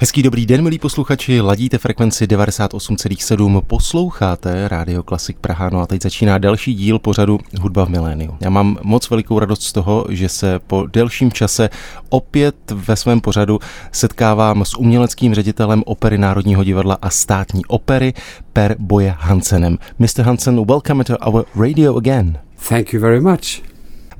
Hezký dobrý den, milí posluchači, ladíte frekvenci 98,7, posloucháte Rádio Klasik Praha, no a teď začíná další díl pořadu Hudba v miléniu. Já mám moc velikou radost z toho, že se po delším čase opět ve svém pořadu setkávám s uměleckým ředitelem Opery Národního divadla a Státní opery Per Boye Hansenem. Mr. Hansen, welcome to our radio again. Thank you very much.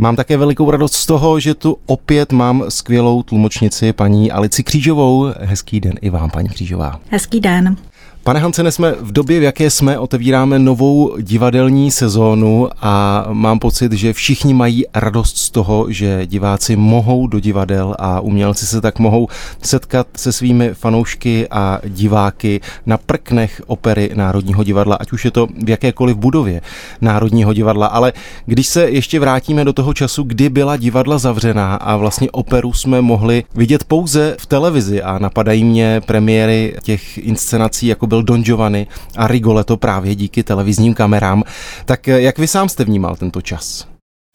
Mám také velikou radost z toho, že tu opět mám skvělou tlumočnici paní Alici Křížovou. Hezký den i vám, paní Křížová. Hezký den. Pane Hansene, jsme v době, v jaké jsme, otevíráme novou divadelní sezónu a mám pocit, že všichni mají radost z toho, že diváci mohou do divadel a umělci se tak mohou setkat se svými fanoušky a diváky na prknech Opery Národního divadla, ať už je to v jakékoliv budově Národního divadla. Ale když se ještě vrátíme do toho času, kdy byla divadla zavřená a vlastně operu jsme mohli vidět pouze v televizi a napadají mě premiéry těch inscenací, jako byl Don Giovanni a Rigoletto právě díky televizním kamerám. Tak jak vy sám jste vnímal tento čas?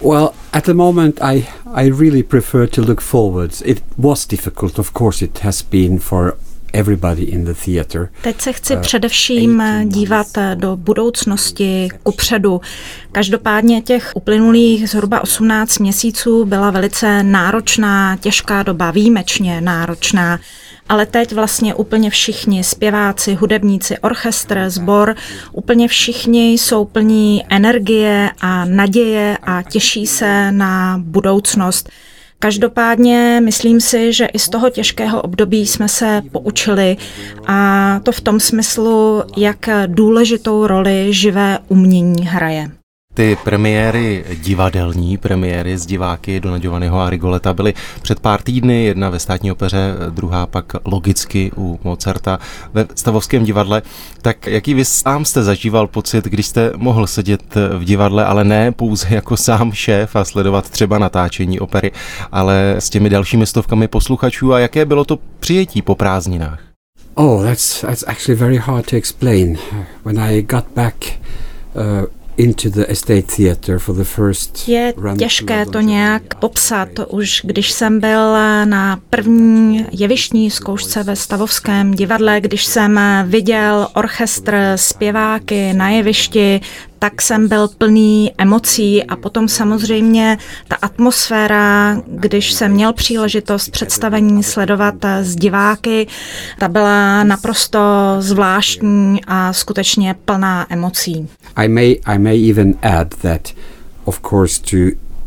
Well, at the moment I really prefer to look forwards. It was difficult, of course it has been for everybody in the theater. Teď se chci především dívat do budoucnosti, kupředu. Každopádně těch uplynulých zhruba 18 měsíců byla velice náročná, těžká doba, výjimečně náročná. Ale teď vlastně úplně všichni, zpěváci, hudebníci, orchestr, sbor, úplně všichni jsou plní energie a naděje a těší se na budoucnost. Každopádně myslím si, že i z toho těžkého období jsme se poučili, a to v tom smyslu, jak důležitou roli živé umění hraje. Ty premiéry divadelní, premiéry s diváky Dona Giovanniho a Rigoletta byly před pár týdny, jedna ve Státní opeře, druhá pak logicky u Mozarta ve Stavovském divadle. Tak jaký vy sám jste zažíval pocit, když jste mohl sedět v divadle, ale ne pouze jako sám šéf a sledovat třeba natáčení opery, ale s těmi dalšími stovkami posluchačů, a jaké bylo to přijetí po prázdninách? Oh, that's actually very hard to explain. When I got back into the Estate Theater for the first Je těžké to nějak popsat. Už když jsem byl na první jevištní zkoušce ve Stavovském divadle, když jsem viděl orchestr, zpěváky na jevišti, tak jsem byl plný emocí, a potom samozřejmě ta atmosféra, když jsem měl příležitost představení sledovat s diváky, ta byla naprosto zvláštní a skutečně plná emocí. I may even add that of course to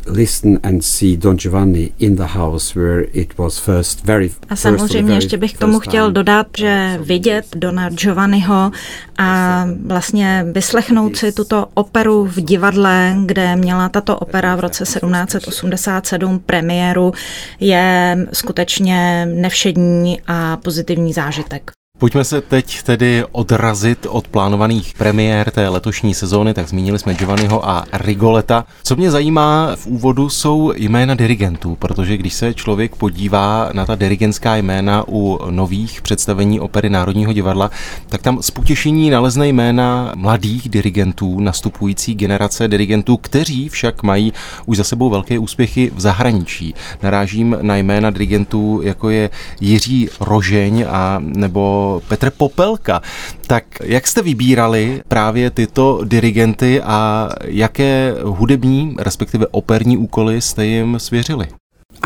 listen and see Don Giovanni in the house where it was first very. A samozřejmě ještě bych k tomu chtěl dodat, že vidět Dona Giovanniho a vlastně vyslechnout si tuto operu v divadle, kde měla tato opera v roce 1787 premiéru, je skutečně nevšední a pozitivní zážitek. Pojďme se teď tedy odrazit od plánovaných premiér té letošní sezóny, tak zmínili jsme Giovanniho a Rigoletta. Co mě zajímá v úvodu jsou jména dirigentů, protože když se člověk podívá na ta dirigentská jména u nových představení Opery Národního divadla, tak tam s potěšení nalezne jména mladých dirigentů, nastupující generace dirigentů, kteří však mají už za sebou velké úspěchy v zahraničí. Narážím na jména dirigentů, jako je Jiří Rožeň a nebo Petr Popelka. Tak jak jste vybírali právě tyto dirigenty a jaké hudební, respektive operní úkoly jste jim svěřili?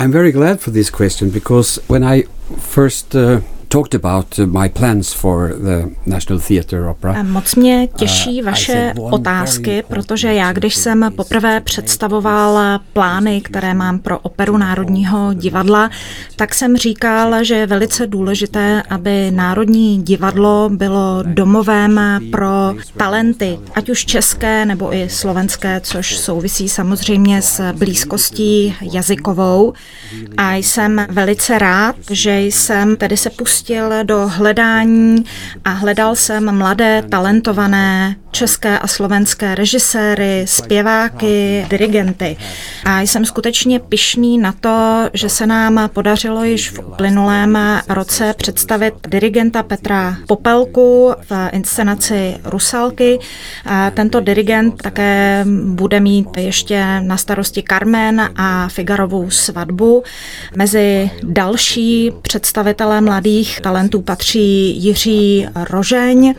I'm very glad for this question because when I first talked about my plans for the National Theatre Opera. Moc mě těší vaše otázky, protože já, když jsem poprvé představoval plány, které mám pro Operu Národního divadla, tak jsem říkal, že je velice důležité, aby Národní divadlo bylo domovem pro talenty, ať už české nebo i slovenské, což souvisí samozřejmě s blízkostí jazykovou. A jsem velice rád, že jsem tedy se pustil pustil do hledání a hledal jsem mladé, talentované české a slovenské režiséry, zpěváky, dirigenty. A jsem skutečně pyšný na to, že se nám podařilo již v uplynulém roce představit dirigenta Petra Popelku v inscenaci Rusalky. Tento dirigent také bude mít ještě na starosti Carmen a Figarovou svatbu. Mezi další představitelé mladých talentů patří Jiří Rožeň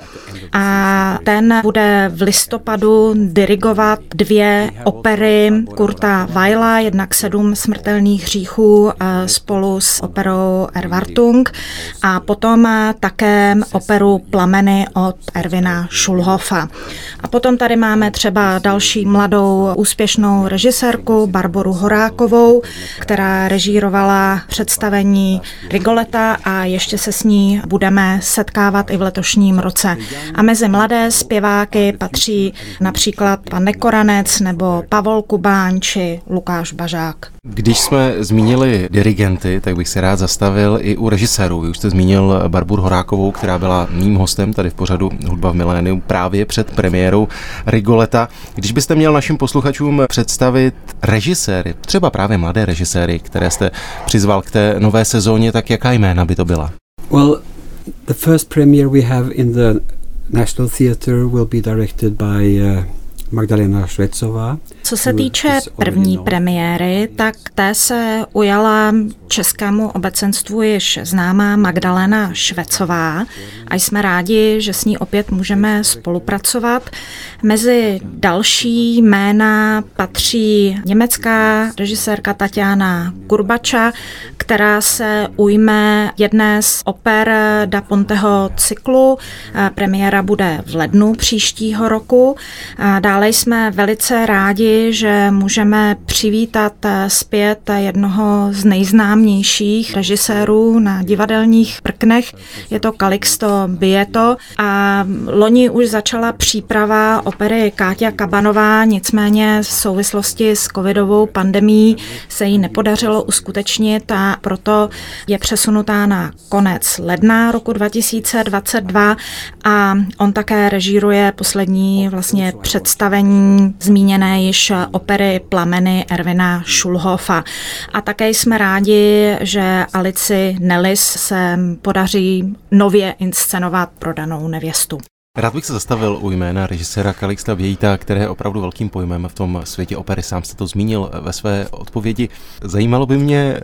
a ten bude v listopadu dirigovat 2 opery Kurta Weilla, jednak 7 smrtelných hříchů spolu s operou Erwartung a potom také operu Plameny od Erwina Schulhoffa. A potom tady máme třeba další mladou úspěšnou režisérku Barboru Horákovou, která režírovala představení Rigoleta a ještě se s ní budeme setkávat i v letošním roce. A mezi mladé zpěváky patří například pan Nekoranec nebo Pavol Kubán či Lukáš Bažák. Když jsme zmínili dirigenty, tak bych se rád zastavil i u režisérů. Vy už jste zmínil Barboru Horákovou, která byla mým hostem tady v pořadu Hudba v miléniu právě před premiérou Rigoleta. Když byste měl našim posluchačům představit režiséry, třeba právě mladé režiséry, které jste přizval k té nové sezóně, tak jaká jména by to byla? Well, the first premiere we have in the National Theatre will be directed by Magdalena Švecová. Co se týče první premiéry, tak té se ujala českému obecenstvu již známá Magdalena Švecová a jsme rádi, že s ní opět můžeme spolupracovat. Mezi další jména patří německá režisérka Taťjana Gürbaca, která se ujme jedné z oper Da Ponteho cyklu. Premiéra bude v lednu příštího roku. Dále jsme velice rádi, že můžeme přivítat zpět jednoho z nejznámějších režisérů na divadelních prknech. Je to Calixto Bieito a loni už začala příprava opery Káťa Kabanová, nicméně v souvislosti s covidovou pandemií se jí nepodařilo uskutečnit a proto je přesunutá na konec ledna roku 2022 a on také režíruje poslední vlastně představení zmíněné již opery Plameny Erwina Schulhoffa. A také jsme rádi, že Alici Nellis se podaří nově inscenovat Prodanou nevěstu. Rád bych se zastavil u jména režiséra Calixta Bieita, který je opravdu velkým pojmem v tom světě opery. Sám jste to zmínil ve své odpovědi. Zajímalo by mě,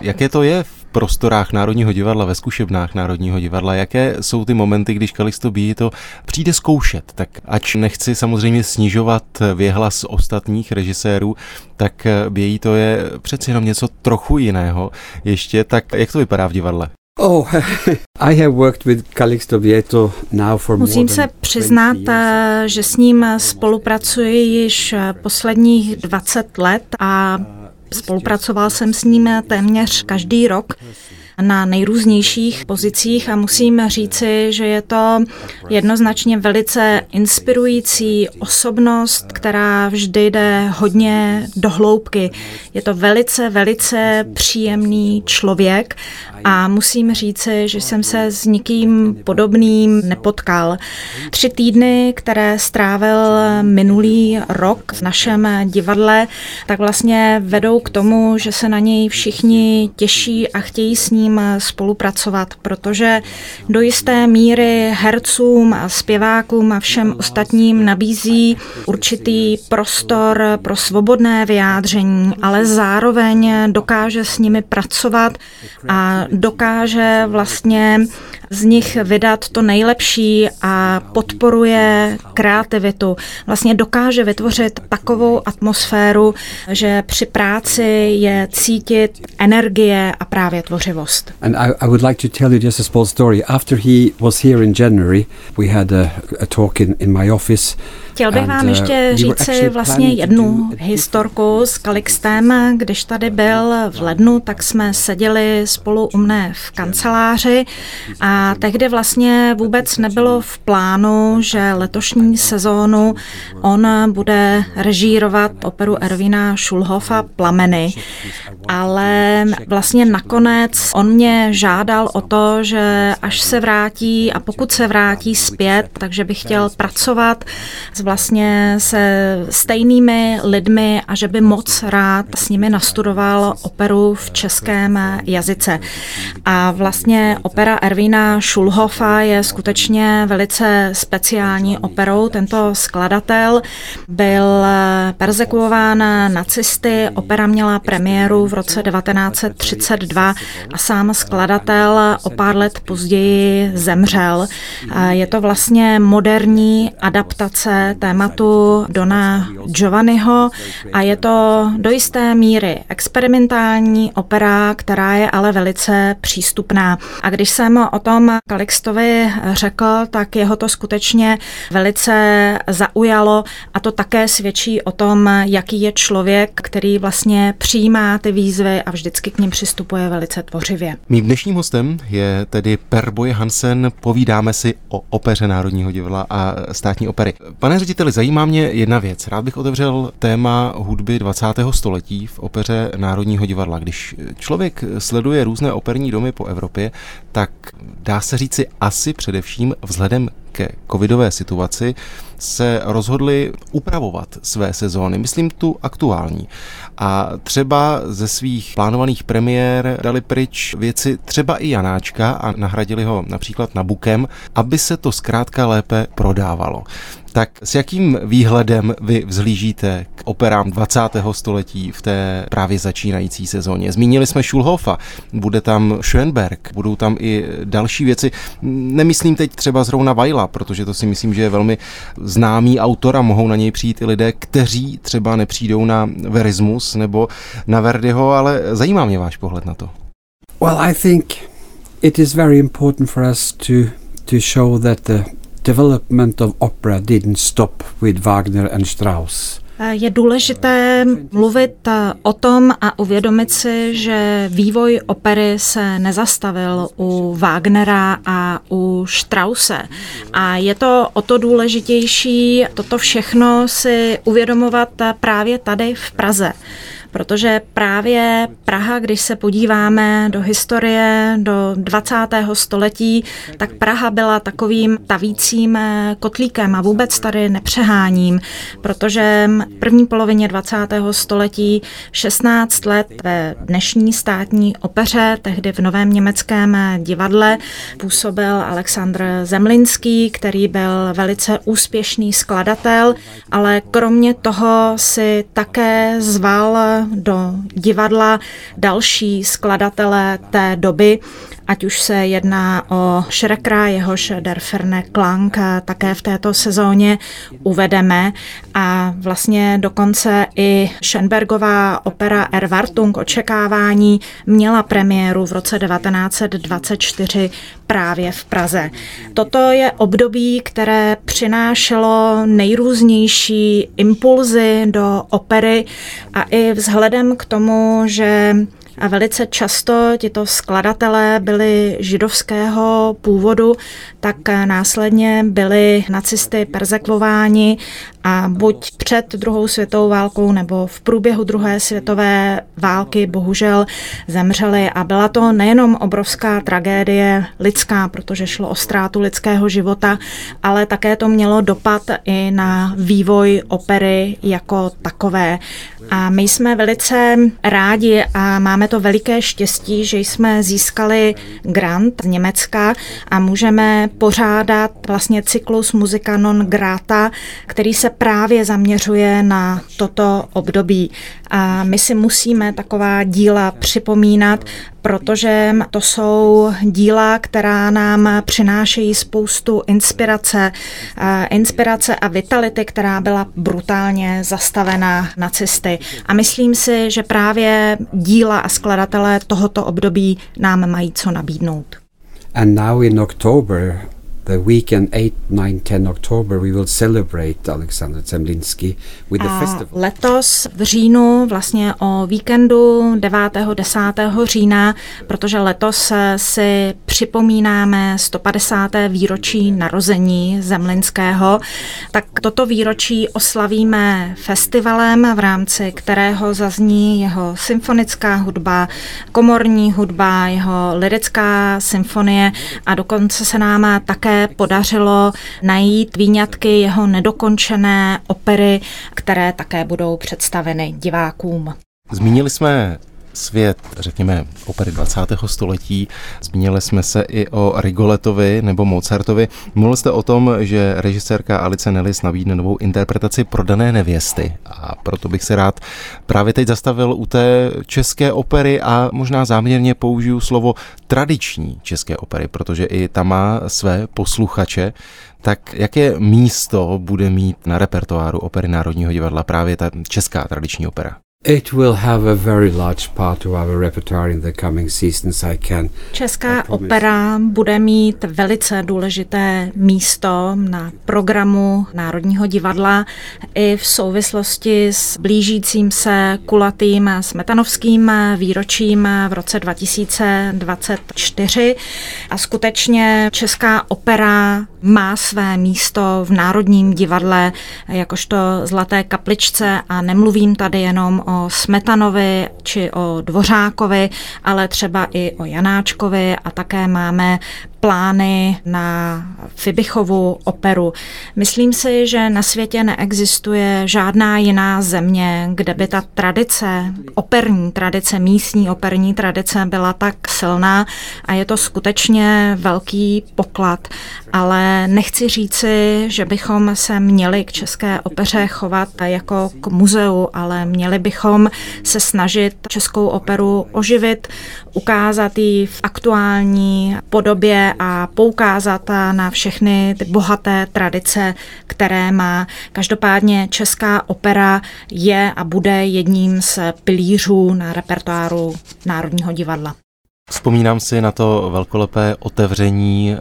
jaké to je v prostorách Národního divadla, ve zkušebnách Národního divadla, jaké jsou ty momenty, když Calixto Bieito přijde zkoušet. Tak ač nechci samozřejmě snižovat věhlas ostatních režisérů, tak Bieito je přeci jenom něco trochu jiného ještě. Tak jak to vypadá v divadle? I have worked with Calixto Bieito now for more than 20 years. Musím se přiznat, že s ním spolupracuji již posledních 20 let a spolupracoval jsem s ním téměř každý rok na nejrůznějších pozicích a musím říci, že je to jednoznačně velice inspirující osobnost, která vždy jde hodně do hloubky. Je to velice, velice příjemný člověk a musím říci, že jsem se s nikým podobným nepotkal. 3 týdny, které strávil minulý rok v našem divadle, tak vlastně vedou k tomu, že se na něj všichni těší a chtějí s ním spolupracovat, protože do jisté míry hercům a zpěvákům a všem ostatním nabízí určitý prostor pro svobodné vyjádření, ale zároveň dokáže s nimi pracovat a dokáže vlastně z nich vydat to nejlepší a podporuje kreativitu. Vlastně dokáže vytvořit takovou atmosféru, že při práci je cítit energie a právě tvořivost. And I would like to tell you just a small story. After he was here in January, we had a talk in my office. Chtěl bych vám ještě říci vlastně jednu historku s Calixtem. Když tady byl v lednu, tak jsme seděli spolu u mne v kanceláři a tehdy vlastně vůbec nebylo v plánu, že letošní sezónu on bude režírovat operu Erwina Schulhoffa Plameny. Ale vlastně nakonec on mě žádal o to, že až se vrátí a pokud se vrátí zpět, takže bych chtěl pracovat vlastně se stejnými lidmi a že by moc rád s nimi nastudoval operu v českém jazyce. A vlastně opera Erwina Schulhoffa je skutečně velice speciální operou. Tento skladatel byl perzekuován nacisty, opera měla premiéru v roce 1932 a sám skladatel o pár let později zemřel. Je to vlastně moderní adaptace tématu Dona Giovanniho a je to do jisté míry experimentální opera, která je ale velice přístupná. A když jsem o tom Calixtovi řekl, tak jeho to skutečně velice zaujalo a to také svědčí o tom, jaký je člověk, který vlastně přijímá ty výzvy a vždycky k nim přistupuje velice tvořivě. Mým dnešním hostem je tedy Per Boye Hansen. Povídáme si o opeře Národního divadla a Státní opery. Pane řediteli, zajímá mě jedna věc. Rád bych otevřel téma hudby 20. století v opeře Národního divadla. Když člověk sleduje různé operní domy po Evropě, tak dá se říci asi především vzhledem ke covidové situaci se rozhodli upravovat své sezóny, myslím tu aktuální. A třeba ze svých plánovaných premiér dali pryč věci třeba i Janáčka a nahradili ho například Nabukem, aby se to zkrátka lépe prodávalo. Tak s jakým výhledem vy vzhlížíte k operám 20. století v té právě začínající sezóně? Zmínili jsme Schulhoffa, bude tam Schönberg, budou tam i další věci. Nemyslím teď třeba zrovna Weila, protože to si myslím, že je velmi známý autor a mohou na něj přijít i lidé, kteří třeba nepřijdou na Verismus nebo na Verdiho, ale zajímá mě váš pohled na to. Well, I think it is very important for us to show that the development of opera didn't stop with Wagner and Strauss. Je důležité mluvit o tom a uvědomit si, že vývoj opery se nezastavil u Wagnera a u Strausse. A je to o to důležitější toto všechno si uvědomovat právě tady v Praze. Protože právě Praha, když se podíváme do historie, do 20. století, tak Praha byla takovým tavícím kotlíkem a vůbec tady nepřeháním, protože v první polovině 20. století 16 let ve dnešní Státní opeře, tehdy v Novém německém divadle, působil Alexander Zemlinský, který byl velice úspěšný skladatel, ale kromě toho si také zval do divadla další skladatelé té doby, ať už se jedná o Schrekera, jehož Der ferne Klang také v této sezóně uvedeme a vlastně dokonce i Schönbergová opera Erwartung očekávání měla premiéru v roce 1924 právě v Praze. Toto je období, které přinášelo nejrůznější impulzy do opery a i vzhledem k tomu, že velice často tito skladatelé byli židovského původu, tak následně byli nacisty perzekvováni a buď před druhou světovou válkou nebo v průběhu druhé světové války bohužel zemřeli. A byla to nejenom obrovská tragédie lidská, protože šlo o ztrátu lidského života, ale také to mělo dopad i na vývoj opery jako takové. A my jsme velice rádi a máme to veliké štěstí, že jsme získali grant z Německa a můžeme pořádat vlastně cyklus Musica non grata, který se právě zaměřuje na toto období. A my si musíme taková díla připomínat, protože to jsou díla, která nám přinášejí spoustu inspirace a vitality, která byla brutálně zastavena nacisty. A myslím si, že právě díla a skladatelé tohoto období nám mají co nabídnout. And now in October the weekend 8, 9, 10 October we will celebrate Alexander Zemlinský with the festival. Letos v říjnu, vlastně o víkendu 9. 10. října, protože letos si připomínáme 150. výročí narození Zemlinského, tak toto výročí oslavíme festivalem, v rámci kterého zazní jeho symfonická hudba, komorní hudba, jeho lirická symfonie a dokonce se nám také podařilo najít výňatky jeho nedokončené opery, které také budou představeny divákům. Zmínili jsme svět, řekněme, opery 20. století, zmínili jsme se i o Rigoletovi nebo Mozartovi. Mluvili jste o tom, že režisérka Alice Nellis nabídne novou interpretaci Prodané nevěsty a proto bych se rád právě teď zastavil u té české opery a možná záměrně použiju slovo tradiční české opery, protože i ta má své posluchače. Tak jaké místo bude mít na repertoáru opery Národního divadla právě ta česká tradiční opera? It will have a very large part of our repertoire in the coming seasons, Česká opera bude mít velice důležité místo na programu Národního divadla i v souvislosti s blížícím se kulatým smetanovským výročím v roce 2024. A skutečně česká opera má své místo v Národním divadle jakožto zlaté kapličce a nemluvím tady jenom o Smetanovi či o Dvořákovi, ale třeba i o Janáčkovi a také máme plány na Fibichovu operu. Myslím si, že na světě neexistuje žádná jiná země, kde by ta tradice, operní tradice, místní operní tradice byla tak silná a je to skutečně velký poklad. Ale nechci říci, že bychom se měli k české opeře chovat jako k muzeu, ale měli bychom se snažit českou operu oživit, ukázat ji v aktuální podobě a poukázat na všechny ty bohaté tradice, které má. Každopádně česká opera je a bude jedním z pilířů na repertoáru Národního divadla. Vzpomínám si na to velkolepé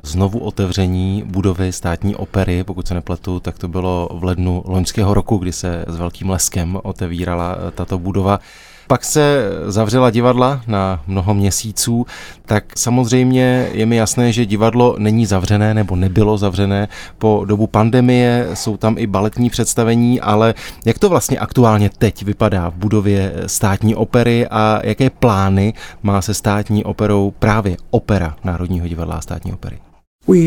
znovu otevření budovy Státní opery, pokud se nepletu, tak to bylo v lednu loňského roku, kdy se s velkým leskem otevírala tato budova. Pak se zavřela divadla na mnoho měsíců, tak samozřejmě je mi jasné, že divadlo není zavřené nebo nebylo zavřené po dobu pandemie, jsou tam i baletní představení, ale jak to vlastně aktuálně teď vypadá v budově Státní opery a jaké plány má se Státní operou právě opera Národního divadla a Státní opery? We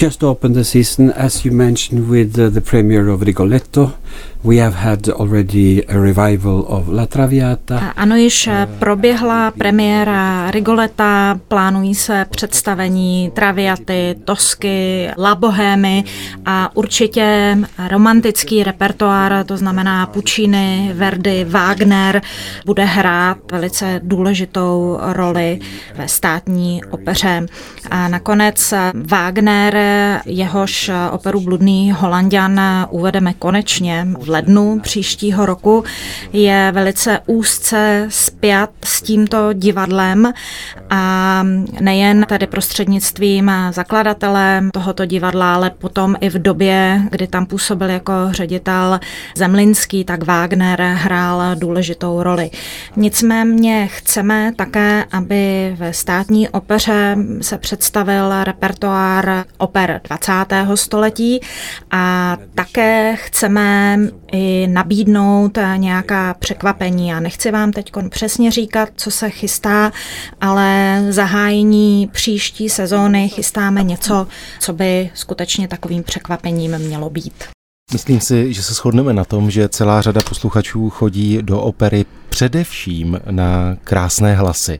just opened the season, as you mentioned, with the premiere of Rigoletto. We have had already a revival of La Traviata. Ano, již proběhla premiéra Rigoletta, plánují se představení Traviaty, Tosky, La Bohémy a určitě romantický repertoár, to znamená Puccini, Verdi, Wagner, bude hrát velice důležitou roli ve Státní opeře. A nakonec Wagner, jehož operu Bludný Holanďan uvedeme konečně v lednu příštího roku, je velice úzce spjat s tímto divadlem a nejen tedy prostřednictvím zakladatelem tohoto divadla, ale potom i v době, kdy tam působil jako ředitel Zemlinský, tak Wagner hrál důležitou roli. Nicméně chceme také, aby ve Státní opeře se představil repertoár oper 20. století a také chceme i nabídnout nějaká překvapení. A nechci vám teď přesně říkat, co se chystá, ale zahájení příští sezóny chystáme něco, co by skutečně takovým překvapením mělo být. Myslím si, že se shodneme na tom, že celá řada posluchačů chodí do opery především na krásné hlasy.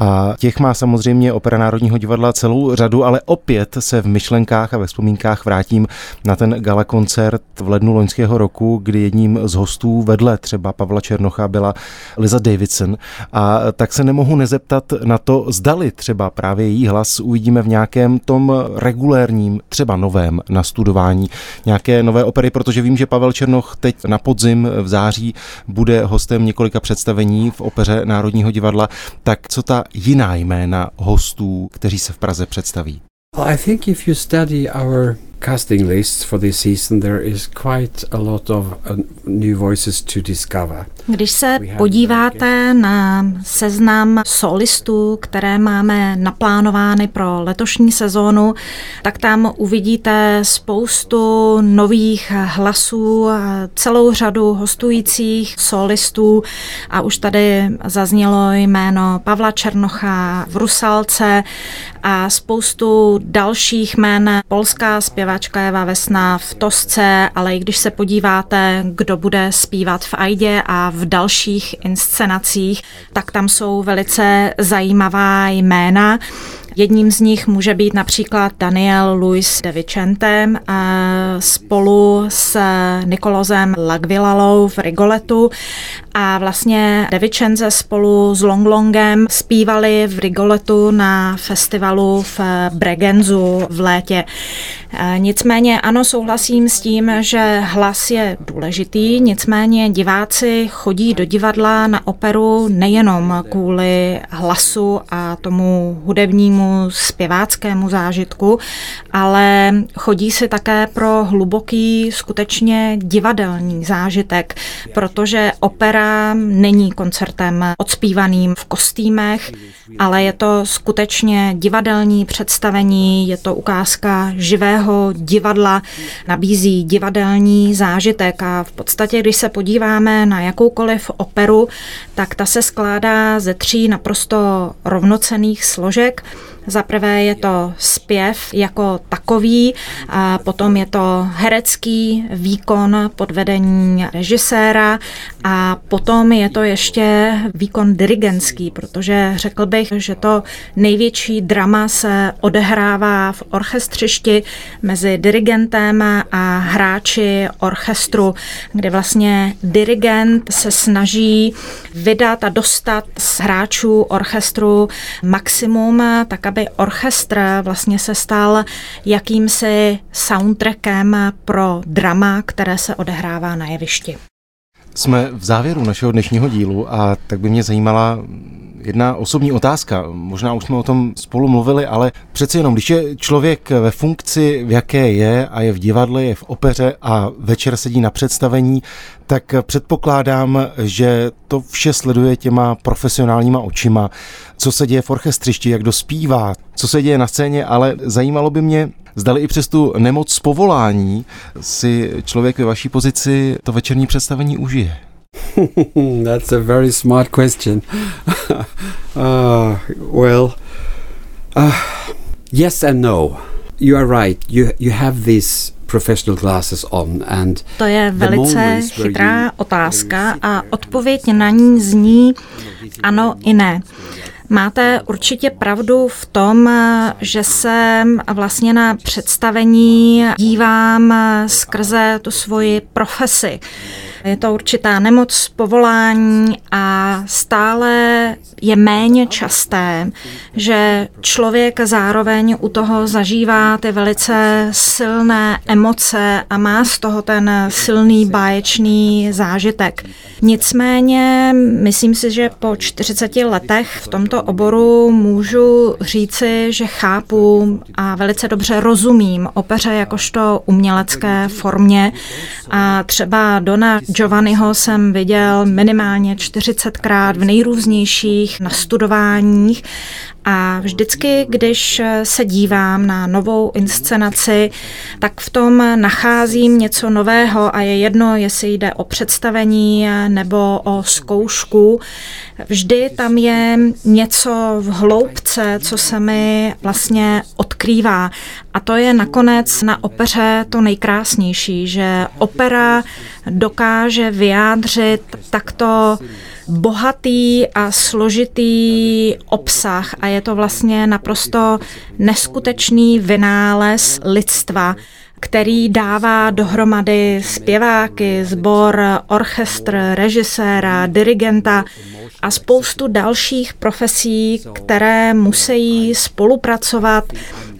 A těch má samozřejmě opera Národního divadla celou řadu, ale opět se v myšlenkách a ve vzpomínkách vrátím na ten gala koncert v lednu loňského roku, kdy jedním z hostů vedle třeba Pavla Černocha byla Liza Davidson. A tak se nemohu nezeptat na to, zdali třeba právě její hlas uvidíme v nějakém tom regulérním, třeba novém nastudování nějaké nové opery, protože vím, že Pavel Černoch teď na podzim v září bude hostem několika představení v opeře Národního divadla. Tak co ta jiná jména hostů, kteří se v Praze představí? I think if you study our casting lists for this season, there is quite a lot of new voices to discover. Když se podíváte na seznam solistů, které máme naplánovány pro letošní sezónu, tak tam uvidíte spoustu nových hlasů, celou řadu hostujících solistů a už tady zaznělo jméno Pavla Černocha v Rusalce a spoustu dalších jmén. Polská zpěvačka Eva Vesna v Tosce, ale i když se podíváte, kdo bude zpívat v Ajdě a v dalších inscenacích, tak tam jsou velice zajímavá jména. Jedním z nich může být například Daniele Luis de Vicente spolu s Nikolozem Lagvilalou v Rigoletu a vlastně de Vicente spolu s Long Longem zpívali v Rigoletu na festivalu v Bregenzu v létě. Nicméně ano, souhlasím s tím, že hlas je důležitý, nicméně diváci chodí do divadla na operu nejenom kvůli hlasu a tomu hudebnímu zpěváckému zážitku, ale chodí si také pro hluboký, skutečně divadelní zážitek, protože opera není koncertem odspívaným v kostýmech, ale je to skutečně divadelní představení, je to ukázka živého divadla, nabízí divadelní zážitek a v podstatě, když se podíváme na jakoukoliv operu, tak ta se skládá ze 3 naprosto rovnocenných složek. Za prvé je to zpěv jako takový, a potom je to herecký výkon pod vedením režiséra a potom je to ještě výkon dirigentský, protože řekl bych, že to největší drama se odehrává v orchestřišti mezi dirigentem a hráči orchestru, kde vlastně dirigent se snaží vydat a dostat z hráčů orchestru maximum, tak aby orchestr vlastně se stal jakýmsi soundtrackem pro drama, které se odehrává na jevišti. Jsme v závěru našeho dnešního dílu a tak by mě zajímala jedna osobní otázka. Možná už jsme o tom spolu mluvili, ale přeci jenom, když je člověk ve funkci, v jaké je a je v divadle, je v opeře a večer sedí na představení, tak předpokládám, že to vše sleduje těma profesionálníma očima. Co se děje v orchestřišti, jak dospívá, co se děje na scéně, ale zajímalo by mě, zdali i přes tu nemoc z povolání si člověk ve vaší pozici to večerní představení užije. That's a very smart question. Yes and no. You are right. You have this professional glasses on and to je velice chytrá otázka a odpověď na ní zní ano i ne. Máte určitě pravdu v tom, že se vlastně na představení dívám skrze tu svoji profesi. Je to určitá nemoc z povolání a stále je méně časté, že člověk zároveň u toho zažívá ty velice silné emoce a má z toho ten silný báječný zážitek. Nicméně myslím si, že po 40 letech v tomto oboru můžu říci, že chápu a velice dobře rozumím opeře jakožto umělecké formě a třeba Dona Giovanniho jsem viděl minimálně 40krát v nejrůznějších nastudováních a vždycky, když se dívám na novou inscenaci, tak v tom nacházím něco nového a je jedno, jestli jde o představení nebo o zkoušku. Vždy tam je něco v hloubce, co se mi vlastně odkrývá. A to je nakonec na opeře to nejkrásnější, že opera dokáže vyjádřit takto bohatý a složitý obsah a je to vlastně naprosto neskutečný vynález lidstva, který dává dohromady zpěváky, sbor, orchestr, režiséra, dirigenta a spoustu dalších profesí, které musí spolupracovat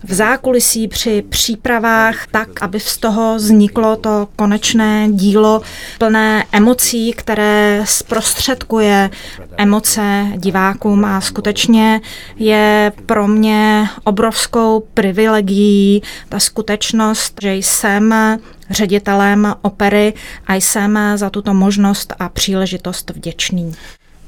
v zákulisí při přípravách tak, aby z toho vzniklo to konečné dílo plné emocí, které zprostředkuje emoce divákům a skutečně je pro mě obrovskou privilegií ta skutečnost, že jsem ředitelem opery a jsem za tuto možnost a příležitost vděčný.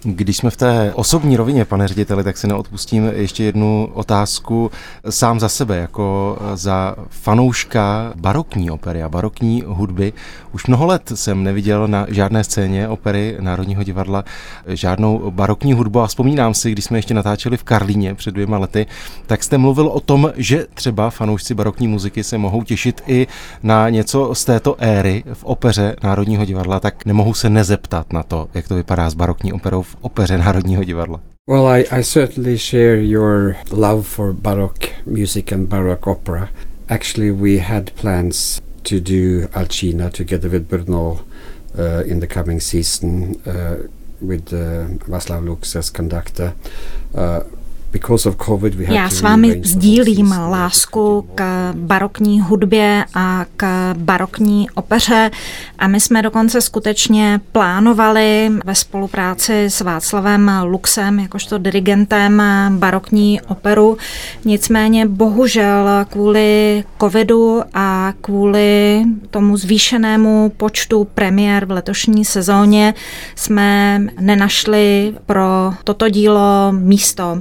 Když jsme v té osobní rovině, pane řediteli, tak si neodpustím ještě jednu otázku sám za sebe, jako za fanouška barokní opery a barokní hudby. Už mnoho let jsem neviděl na žádné scéně opery Národního divadla žádnou barokní hudbu a vzpomínám si, když jsme ještě natáčeli v Karlíně před 2 lety, tak jste mluvil o tom, že třeba fanoušci barokní muziky se mohou těšit i na něco z této éry v opeře Národního divadla, tak nemohu se nezeptat na to, jak to vypadá s barokní operou v opeře Národního divadla. Well, I certainly share your love for baroque music and baroque opera. Actually, we had plans to do Alcina together with Brno in the coming season with Václav Lux as conductor. Já s vámi sdílím lásku k barokní hudbě a k barokní opeře a my jsme dokonce skutečně plánovali ve spolupráci s Václavem Luxem jakožto dirigentem barokní operu. Nicméně bohužel kvůli covidu a kvůli tomu zvýšenému počtu premiér v letošní sezóně jsme nenašli pro toto dílo místo.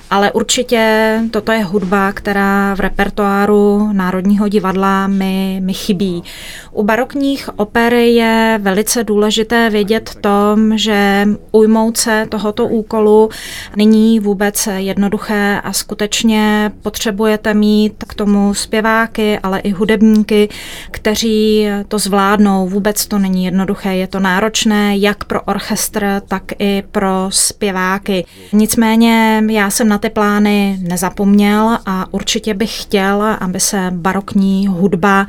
Ale určitě toto je hudba, která v repertoáru Národního divadla mi chybí. U barokních oper je velice důležité vědět to, že ujmout se tohoto úkolu není vůbec jednoduché a skutečně potřebujete mít k tomu zpěváky, ale i hudebníky, kteří to zvládnou. Vůbec to není jednoduché, je to náročné jak pro orchestr, tak i pro zpěváky. Nicméně já jsem na ty plány nezapomněl a určitě bych chtěl, aby se barokní hudba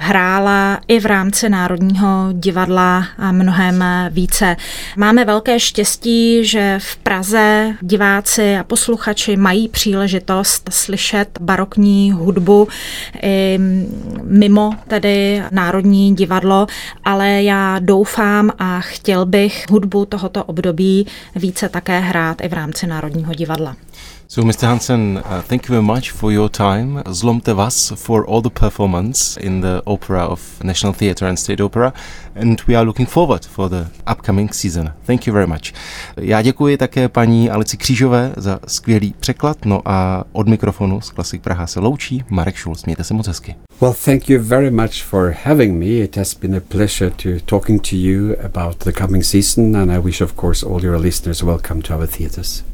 hrála i v rámci Národního divadla a mnohem více. Máme velké štěstí, že v Praze diváci a posluchači mají příležitost slyšet barokní hudbu i mimo tedy Národní divadlo, ale já doufám a chtěl bych hudbu tohoto období více také hrát i v rámci Národního divadla. So, Mr. Hansen, thank you very much for your time. Zlomte vás for all the performance in the opera of National Theatre and State Opera, and we are looking forward for the upcoming season. Thank you very much. Já děkuji také paní Alici Křížové za skvělý překlad, no a od mikrofonu z Klasik Praha se loučí Marek Schulz. Mějte se moc hezky. Well, thank you very much for having me. It has been a pleasure to talking to you about the coming season, and I wish, of course, all your listeners welcome to our theatres.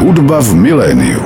Hudba v miléniu.